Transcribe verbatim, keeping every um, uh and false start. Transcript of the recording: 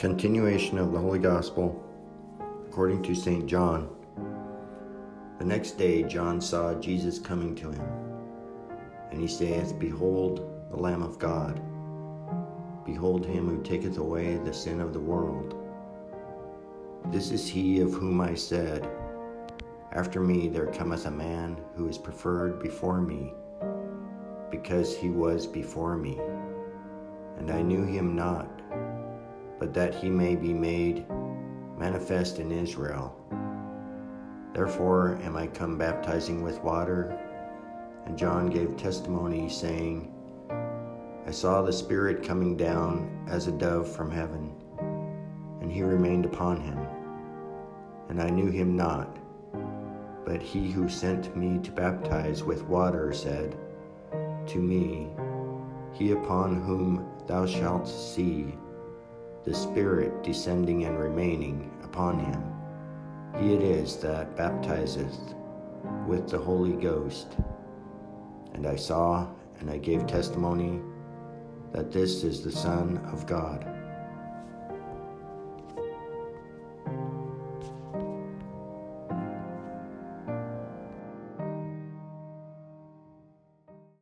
Continuation of the Holy Gospel according to Saint John. The next day John saw Jesus coming to him, and he saith, Behold the Lamb of God. Behold him who taketh away the sin of the world. This is he of whom I said, After me there cometh a man who is preferred before me, because he was before me. And I knew him not, but that he may be made manifest in Israel. Therefore am I come baptizing with water. And John gave testimony, saying, I saw the Spirit coming down as a dove from heaven, and he remained upon him. And I knew him not, but he who sent me to baptize with water said to me, He upon whom thou shalt see the Spirit descending and remaining upon him, he it is that baptizeth with the Holy Ghost. And I saw, and I gave testimony, that this is the Son of God.